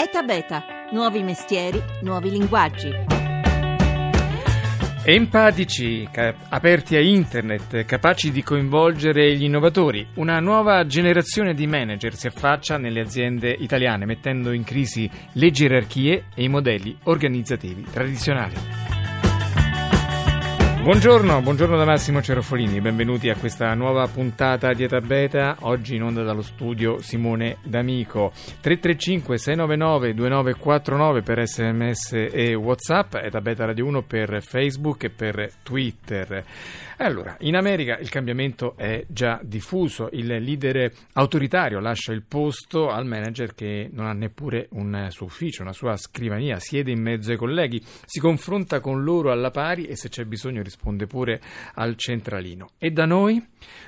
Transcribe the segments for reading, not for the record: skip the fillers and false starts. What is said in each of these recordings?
ETA-BETA, nuovi mestieri, nuovi linguaggi. Empatici, aperti a internet, capaci di coinvolgere gli innovatori. Una nuova generazione di manager si affaccia nelle aziende italiane, mettendo in crisi le gerarchie e i modelli organizzativi tradizionali. Buongiorno da Massimo Cerofolini, benvenuti a questa nuova puntata di ETA-BETA, oggi in onda dallo studio Simone D'Amico. 335-699-2949 per SMS e WhatsApp, ETA-BETA Radio 1 per Facebook e per Twitter. Allora, in America il cambiamento è già diffuso, il leader autoritario lascia il posto al manager che non ha neppure un suo ufficio, una sua scrivania, siede in mezzo ai colleghi, si confronta con loro alla pari e se c'è bisogno risponde pure al centralino. E da noi,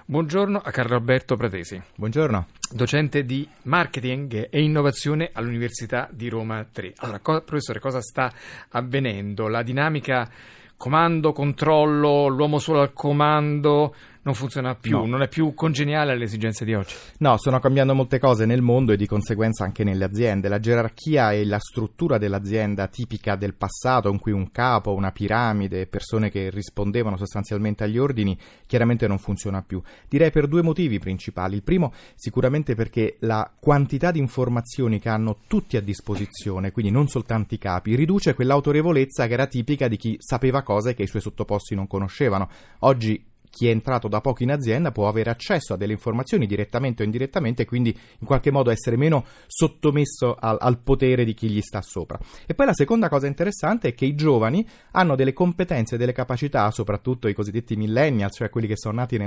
buongiorno a Carlo Alberto Pratesi. Buongiorno. Docente di marketing e innovazione all'Università di Roma 3. Allora, professore, cosa sta avvenendo? La dinamica comando, controllo, l'uomo solo al comando non funziona più, no. Non è più congeniale alle esigenze di oggi. No, stanno cambiando molte cose nel mondo e di conseguenza anche nelle aziende. La gerarchia e la struttura dell'azienda tipica del passato, in cui un capo, una piramide, persone che rispondevano sostanzialmente agli ordini, chiaramente non funziona più. Direi per due motivi principali. Il primo, sicuramente perché la quantità di informazioni che hanno tutti a disposizione, quindi non soltanto i capi, riduce quell'autorevolezza che era tipica di chi sapeva cose che i suoi sottoposti non conoscevano. Oggi chi è entrato da poco in azienda può avere accesso a delle informazioni direttamente o indirettamente, quindi in qualche modo essere meno sottomesso al potere di chi gli sta sopra. E poi la seconda cosa interessante è che i giovani hanno delle competenze, delle capacità, soprattutto i cosiddetti millennial, cioè quelli che sono nati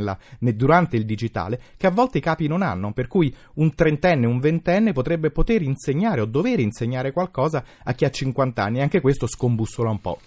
durante il digitale, che a volte i capi non hanno, per cui un trentenne, un ventenne potrebbe poter insegnare o dover insegnare qualcosa a chi ha 50 anni, e anche questo scombussola un po'.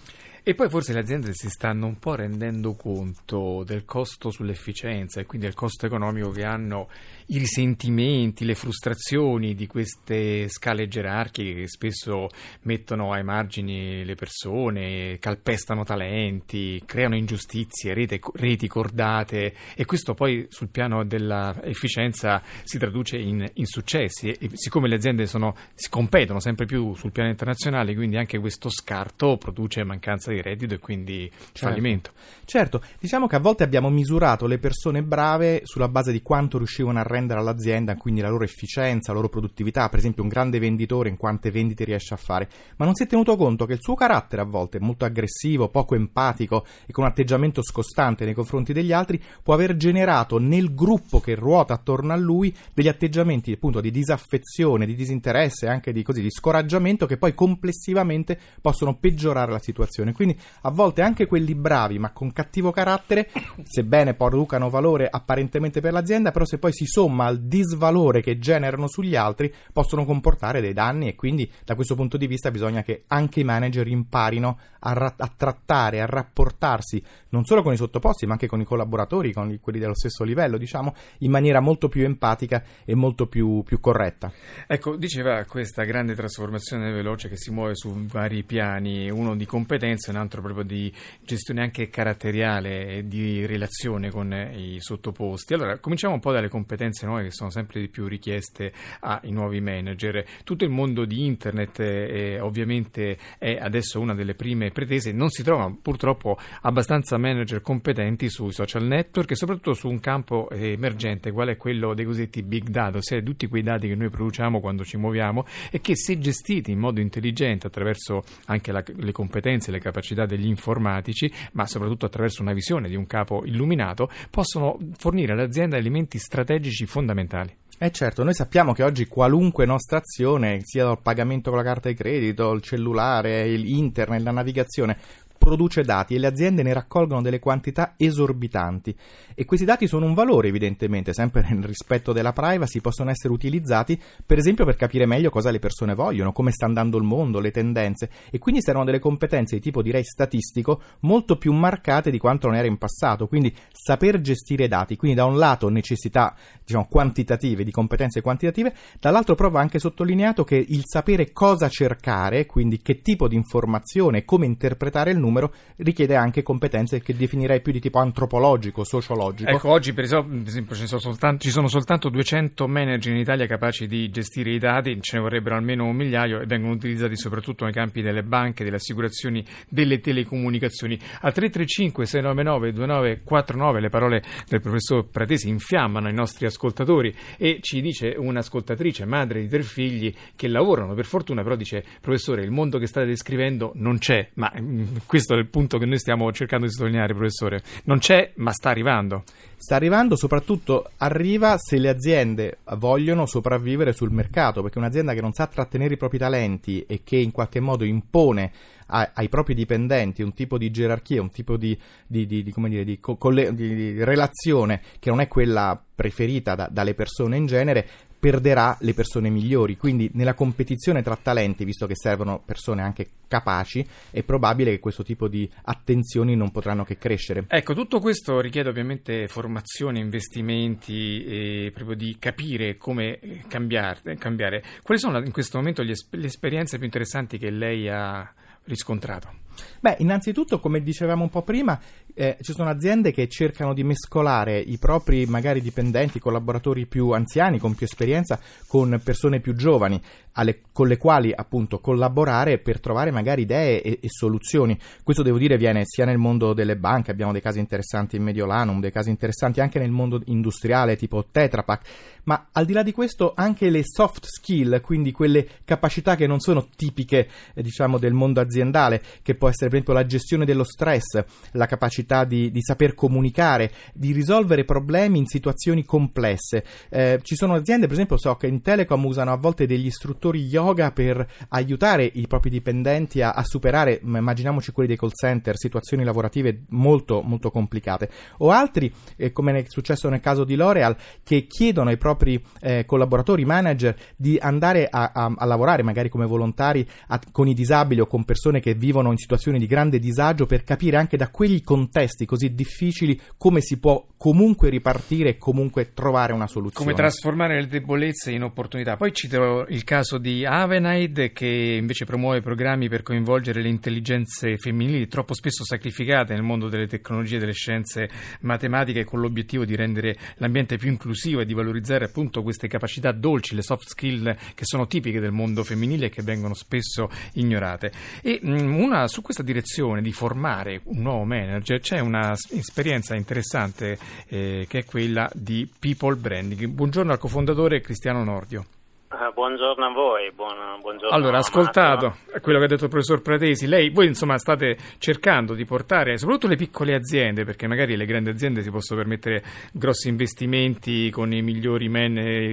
E poi forse le aziende si stanno un po' rendendo conto del costo sull'efficienza e quindi del costo economico che hanno i risentimenti, le frustrazioni di queste scale gerarchiche che spesso mettono ai margini le persone, calpestano talenti, creano ingiustizie, reti cordate, e questo poi sul piano dell'efficienza si traduce in successi. E siccome le aziende si competono sempre più sul piano internazionale, quindi anche questo scarto produce mancanza di reddito e quindi fallimento. Certo, diciamo che a volte abbiamo misurato le persone brave sulla base di quanto riuscivano a rendere all'azienda, quindi la loro efficienza, la loro produttività, per esempio un grande venditore in quante vendite riesce a fare, ma non si è tenuto conto che il suo carattere a volte molto aggressivo, poco empatico e con un atteggiamento scostante nei confronti degli altri può aver generato nel gruppo che ruota attorno a lui degli atteggiamenti appunto di disaffezione, di disinteresse, anche di scoraggiamento che poi complessivamente possono peggiorare la situazione. Quindi a volte anche quelli bravi ma con cattivo carattere, sebbene producano valore apparentemente per l'azienda, però se poi si somma al disvalore che generano sugli altri possono comportare dei danni, e quindi da questo punto di vista bisogna che anche i manager imparino a trattare, a rapportarsi non solo con i sottoposti ma anche con i collaboratori, con quelli dello stesso livello, diciamo, in maniera molto più empatica e molto più corretta. Ecco, diceva questa grande trasformazione veloce che si muove su vari piani, uno di competenza, un altro proprio di gestione anche caratteriale e di relazione con i sottoposti. Allora, cominciamo un po' dalle competenze nuove che sono sempre di più richieste ai nuovi manager. Tutto il mondo di internet ovviamente è adesso una delle prime pretese. Non si trova purtroppo abbastanza manager competenti sui social network e soprattutto su un campo emergente, qual è quello dei cosiddetti big data, ossia tutti quei dati che noi produciamo quando ci muoviamo e che, se gestiti in modo intelligente attraverso anche le competenze, le capacità degli informatici, ma soprattutto attraverso una visione di un capo illuminato, possono fornire all'azienda elementi strategici fondamentali. Certo, noi sappiamo che oggi qualunque nostra azione, sia il pagamento con la carta di credito, il cellulare, l'internet, la navigazione, produce dati e le aziende ne raccolgono delle quantità esorbitanti, e questi dati sono un valore, evidentemente sempre nel rispetto della privacy. Possono essere utilizzati per esempio per capire meglio cosa le persone vogliono, come sta andando il mondo, le tendenze, e quindi servono delle competenze di tipo, direi, statistico molto più marcate di quanto non era in passato, quindi saper gestire dati, quindi da un lato necessità, diciamo, quantitative, di competenze quantitative, dall'altro però va anche sottolineato che il sapere cosa cercare, quindi che tipo di informazione, come interpretare il numero, numero, richiede anche competenze che definirei più di tipo antropologico, sociologico. Ecco, oggi per esempio ci sono soltanto 200 manager in Italia capaci di gestire i dati, ce ne vorrebbero almeno un migliaio, e vengono utilizzati soprattutto nei campi delle banche, delle assicurazioni, delle telecomunicazioni. A 335-699-2949 le parole del professor Pratesi infiammano i nostri ascoltatori, e ci dice un'ascoltatrice, madre di 3 figli che lavorano per fortuna, però dice: professore, il mondo che state descrivendo non c'è. Ma questo è il punto che noi stiamo cercando di sottolineare, professore, non c'è ma sta arrivando, soprattutto arriva se le aziende vogliono sopravvivere sul mercato, perché un'azienda che non sa trattenere i propri talenti e che in qualche modo impone ai propri dipendenti un tipo di gerarchia, un tipo di relazione che non è quella preferita dalle persone in genere, perderà le persone migliori. Quindi nella competizione tra talenti, visto che servono persone anche capaci, è probabile che questo tipo di attenzioni non potranno che crescere. Ecco, tutto questo richiede ovviamente formazione, investimenti, e proprio di capire come cambiare. Quali sono in questo momento le esperienze più interessanti che lei ha riscontrato? Beh, innanzitutto, come dicevamo un po' prima, ci sono aziende che cercano di mescolare i propri magari dipendenti, collaboratori più anziani, con più esperienza, con persone più giovani, con le quali appunto collaborare per trovare magari idee e soluzioni. Questo, devo dire, viene sia nel mondo delle banche, abbiamo dei casi interessanti in Mediolanum, dei casi interessanti anche nel mondo industriale tipo Tetra Pak, ma al di là di questo anche le soft skill, quindi quelle capacità che non sono tipiche del mondo aziendale, che può essere per esempio la gestione dello stress, la capacità di saper comunicare, di risolvere problemi in situazioni complesse. Ci sono aziende, per esempio, so che in Telecom usano a volte degli istruttori yoga per aiutare i propri dipendenti a superare, immaginiamoci quelli dei call center, situazioni lavorative molto molto complicate, o altri, come è successo nel caso di L'Oreal, che chiedono ai propri collaboratori, manager, di andare a lavorare magari come volontari con i disabili o con persone che vivono in situazioni di grande disagio, per capire anche da quegli contesti così difficili come si può comunque ripartire e comunque trovare una soluzione. Come trasformare le debolezze in opportunità. Poi cito il caso di Avenaid, che invece promuove programmi per coinvolgere le intelligenze femminili troppo spesso sacrificate nel mondo delle tecnologie, delle scienze matematiche, con l'obiettivo di rendere l'ambiente più inclusivo e di valorizzare appunto queste capacità dolci, le soft skill che sono tipiche del mondo femminile e che vengono spesso ignorate. E su questa direzione di formare un nuovo manager c'è una esperienza interessante, che è quella di People Branding. Buongiorno al cofondatore Cristiano Nordio. Buongiorno a voi, buongiorno. Allora, ascoltato quello che ha detto il professor Pratesi, voi insomma state cercando di portare soprattutto le piccole aziende, perché magari le grandi aziende si possono permettere grossi investimenti con i migliori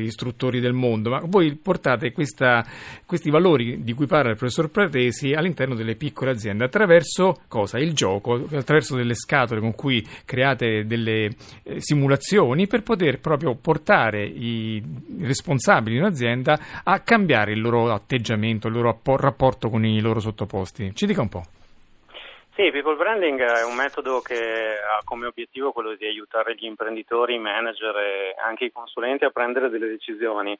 istruttori del mondo, ma voi portate questi valori di cui parla il professor Pratesi all'interno delle piccole aziende attraverso cosa? Il gioco, attraverso delle scatole con cui create delle simulazioni per poter proprio portare i responsabili di un'azienda a cambiare il loro atteggiamento, il loro rapporto con i loro sottoposti. Ci dica un po'. Sì, People Branding è un metodo che ha come obiettivo quello di aiutare gli imprenditori, i manager e anche i consulenti a prendere delle decisioni.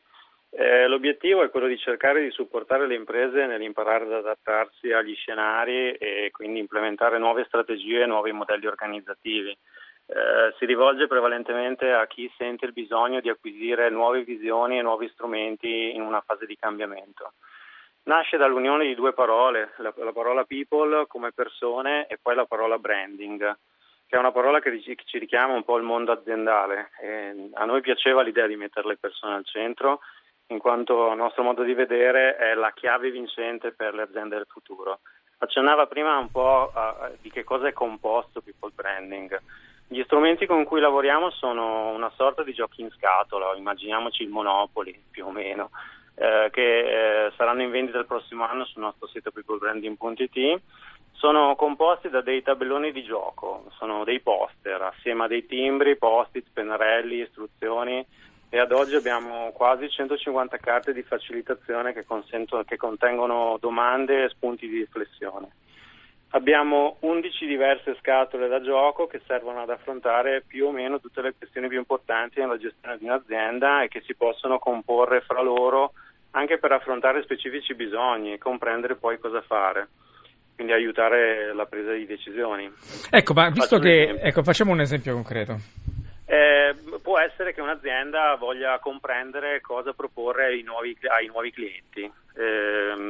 L'obiettivo è quello di cercare di supportare le imprese nell'imparare ad adattarsi agli scenari e quindi implementare nuove strategie e nuovi modelli organizzativi. Si rivolge prevalentemente a chi sente il bisogno di acquisire nuove visioni e nuovi strumenti in una fase di cambiamento. Nasce dall'unione di 2 parole, la parola people come persone e poi la parola branding, che è una parola che ci richiama un po' il mondo aziendale. A noi piaceva l'idea di mettere le persone al centro, in quanto a nostro modo di vedere è la chiave vincente per le aziende del futuro. Accennava prima un po' di che cosa è composto People Branding. Gli strumenti con cui lavoriamo sono una sorta di giochi in scatola, immaginiamoci il Monopoly più o meno, che saranno in vendita il prossimo anno sul nostro sito PeopleBranding.it. Sono composti da dei tabelloni di gioco, sono dei poster assieme a dei timbri, post-it, pennarelli, istruzioni, e ad oggi abbiamo quasi 150 carte di facilitazione che contengono domande e spunti di riflessione. Abbiamo 11 diverse scatole da gioco che servono ad affrontare più o meno tutte le questioni più importanti nella gestione di un'azienda e che si possono comporre fra loro anche per affrontare specifici bisogni e comprendere poi cosa fare. quindi aiutare la presa di decisioni. Ecco, ma visto che, ecco, facciamo un esempio concreto. Può essere che un'azienda voglia comprendere cosa proporre ai nuovi clienti.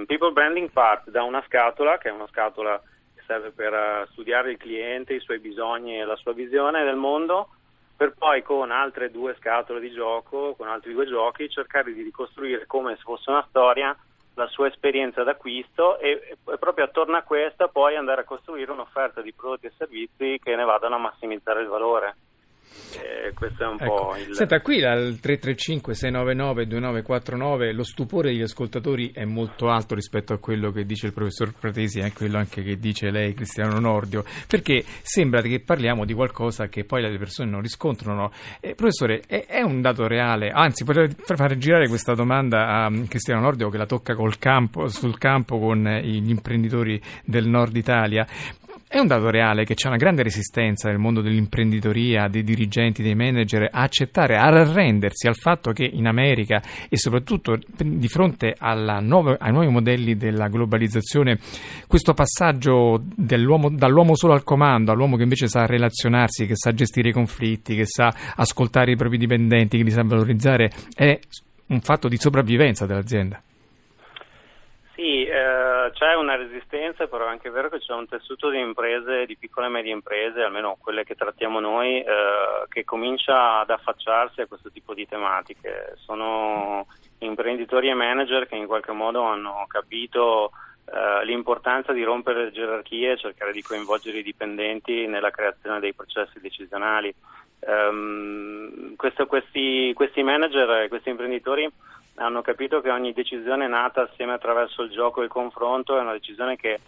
People Branding parte da una scatola, che è una scatola che serve per studiare il cliente, i suoi bisogni e la sua visione del mondo, per poi con altre due scatole di gioco, con altri due giochi, cercare di ricostruire come se fosse una storia la sua esperienza d'acquisto e proprio attorno a questa poi andare a costruire un'offerta di prodotti e servizi che ne vadano a massimizzare il valore. Questo è un po' il... Senta, qui al 335-699-2949 lo stupore degli ascoltatori è molto alto rispetto a quello che dice il professor Pratesi e quello anche che dice lei, Cristiano Nordio, perché sembra che parliamo di qualcosa che poi le persone non riscontrano. Professore, è un dato reale? Anzi, per fare girare questa domanda a Cristiano Nordio, che la tocca sul campo con gli imprenditori del Nord Italia. È un dato reale che c'è una grande resistenza nel mondo dell'imprenditoria, dei dirigenti, dei manager, a accettare, a arrendersi al fatto che in America e soprattutto di fronte ai nuovi modelli della globalizzazione, questo passaggio dall'uomo solo al comando, all'uomo che invece sa relazionarsi, che sa gestire i conflitti, che sa ascoltare i propri dipendenti, che li sa valorizzare, è un fatto di sopravvivenza dell'azienda. Sì, c'è una resistenza, però è anche vero che c'è un tessuto di imprese, di piccole e medie imprese, almeno quelle che trattiamo noi, che comincia ad affacciarsi a questo tipo di tematiche. Sono imprenditori e manager che in qualche modo hanno capito l'importanza di rompere le gerarchie e cercare di coinvolgere i dipendenti nella creazione dei processi decisionali. Questi manager e questi imprenditori hanno capito che ogni decisione nata assieme attraverso il gioco e il confronto è una decisione che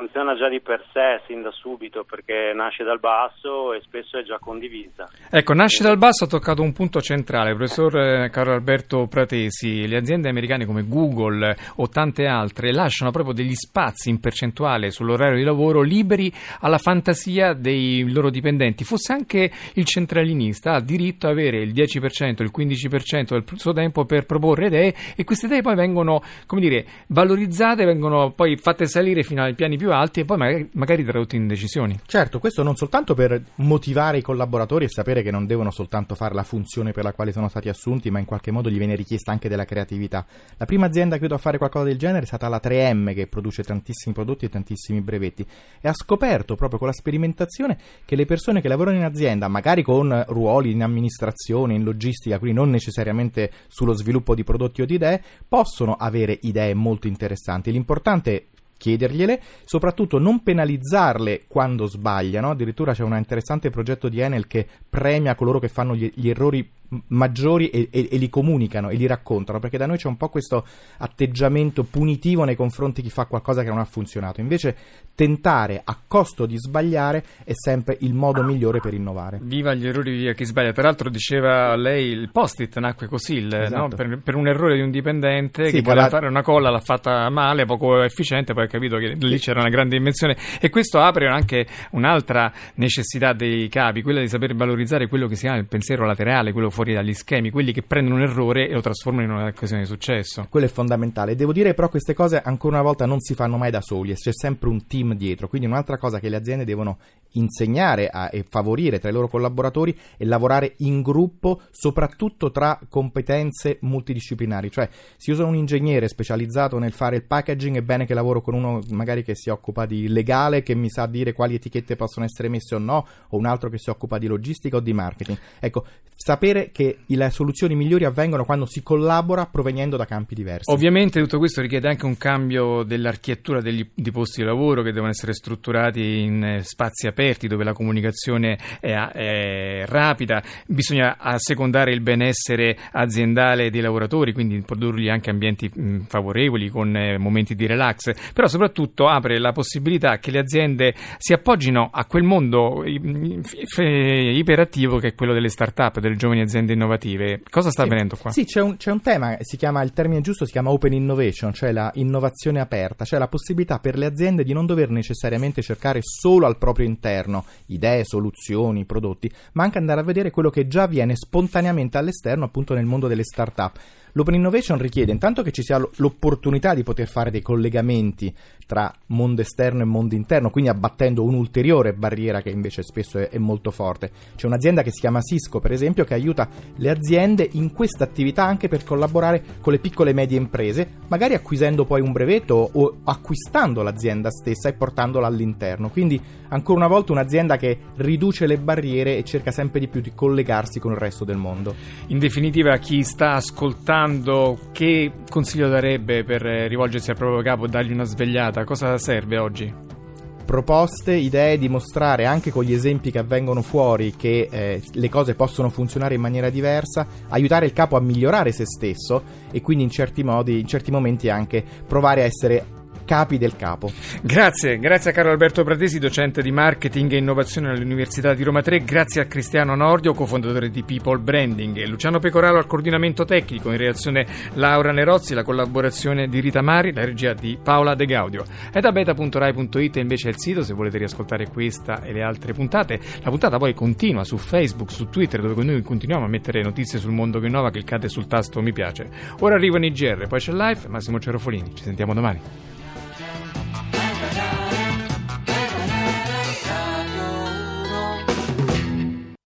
funziona già di per sé, sin da subito, perché nasce dal basso e spesso è già condivisa. Ecco, nasce dal basso ha toccato un punto centrale, professor Carlo Alberto Pratesi. Le aziende americane come Google o tante altre lasciano proprio degli spazi in percentuale sull'orario di lavoro liberi alla fantasia dei loro dipendenti. Forse anche il centralinista ha diritto a avere il 10%, il 15% del suo tempo per proporre idee, e queste idee poi vengono, come dire, valorizzate, vengono poi fatte salire fino ai piani più alti e poi magari tradotti in decisioni. Certo, questo non soltanto per motivare i collaboratori e sapere che non devono soltanto fare la funzione per la quale sono stati assunti, ma in qualche modo gli viene richiesta anche della creatività. La prima azienda credo a fare qualcosa del genere è stata la 3M, che produce tantissimi prodotti e tantissimi brevetti, e ha scoperto proprio con la sperimentazione che le persone che lavorano in azienda, magari con ruoli in amministrazione, in logistica, quindi non necessariamente sullo sviluppo di prodotti o di idee, possono avere idee molto interessanti. L'importante chiedergliele, soprattutto non penalizzarle quando sbagliano. Addirittura c'è un interessante progetto di Enel che premia coloro che fanno gli errori maggiori e li comunicano e li raccontano, perché da noi c'è un po' questo atteggiamento punitivo nei confronti di chi fa qualcosa che non ha funzionato. Invece tentare a costo di sbagliare è sempre il modo migliore per innovare. Viva gli errori, viva chi sbaglia. Peraltro diceva lei, il post-it nacque così, esatto. No? Per un errore di un dipendente che voleva fare una colla, l'ha fatta male, poco efficiente, poi ha capito che lì c'era una grande invenzione, e questo apre anche un'altra necessità dei capi, quella di saper valorizzare quello che si chiama il pensiero laterale, quello fuori dagli schemi, quelli che prendono un errore e lo trasformano in un'occasione di successo. Quello è fondamentale. Devo dire però queste cose ancora una volta non si fanno mai da soli, c'è sempre un team dietro, quindi un'altra cosa che le aziende devono insegnare e favorire tra i loro collaboratori è lavorare in gruppo, soprattutto tra competenze multidisciplinari, cioè se io sono un ingegnere specializzato nel fare il packaging, è bene che lavoro con uno magari che si occupa di legale, che mi sa dire quali etichette possono essere messe o no, o un altro che si occupa di logistica o di marketing. Ecco, sapere che le soluzioni migliori avvengono quando si collabora proveniendo da campi diversi. Ovviamente tutto questo richiede anche un cambio dell'architettura di posti di lavoro, che devono essere strutturati in spazi aperti dove la comunicazione è rapida. Bisogna assecondare il benessere aziendale dei lavoratori, quindi produrgli anche ambienti favorevoli con momenti di relax, però soprattutto apre la possibilità che le aziende si appoggino a quel mondo iperattivo che è quello delle start-up, delle giovani aziende innovative. Cosa sta avvenendo qua? Sì, c'è un tema, il termine giusto si chiama open innovation, cioè la innovazione aperta, cioè la possibilità per le aziende di non dover necessariamente cercare solo al proprio interno idee, soluzioni, prodotti, ma anche andare a vedere quello che già viene spontaneamente all'esterno, appunto nel mondo delle start-up. L'open innovation richiede intanto che ci sia l'opportunità di poter fare dei collegamenti tra mondo esterno e mondo interno, quindi abbattendo un'ulteriore barriera che invece spesso è molto forte. C'è un'azienda che si chiama Cisco, per esempio, che aiuta le aziende in questa attività anche per collaborare con le piccole e medie imprese, magari acquisendo poi un brevetto o acquistando l'azienda stessa e portandola all'interno. Quindi ancora una volta un'azienda che riduce le barriere e cerca sempre di più di collegarsi con il resto del mondo. In definitiva, chi sta ascoltando, che consiglio darebbe per rivolgersi al proprio capo e dargli una svegliata? Cosa serve oggi? Proposte, idee, dimostrare anche con gli esempi che avvengono fuori che le cose possono funzionare in maniera diversa, aiutare il capo a migliorare se stesso e quindi in certi momenti anche provare a essere capi del capo. Grazie a Carlo Alberto Pratesi, docente di marketing e innovazione all'Università di Roma 3, grazie a Cristiano Nordio, cofondatore di People Branding, e Luciano Pecoralo al coordinamento tecnico, in redazione Laura Nerozzi, la collaborazione di Rita Mari, la regia di Paola De Gaudio. ETA-BETA.rai.it invece è il sito se volete riascoltare questa e le altre puntate. La puntata poi continua su Facebook, su Twitter, dove noi continuiamo a mettere notizie sul mondo che innova. Cliccate sul tasto mi piace. Ora arrivano i GR, poi c'è il live. Massimo Cerofolini, ci sentiamo domani.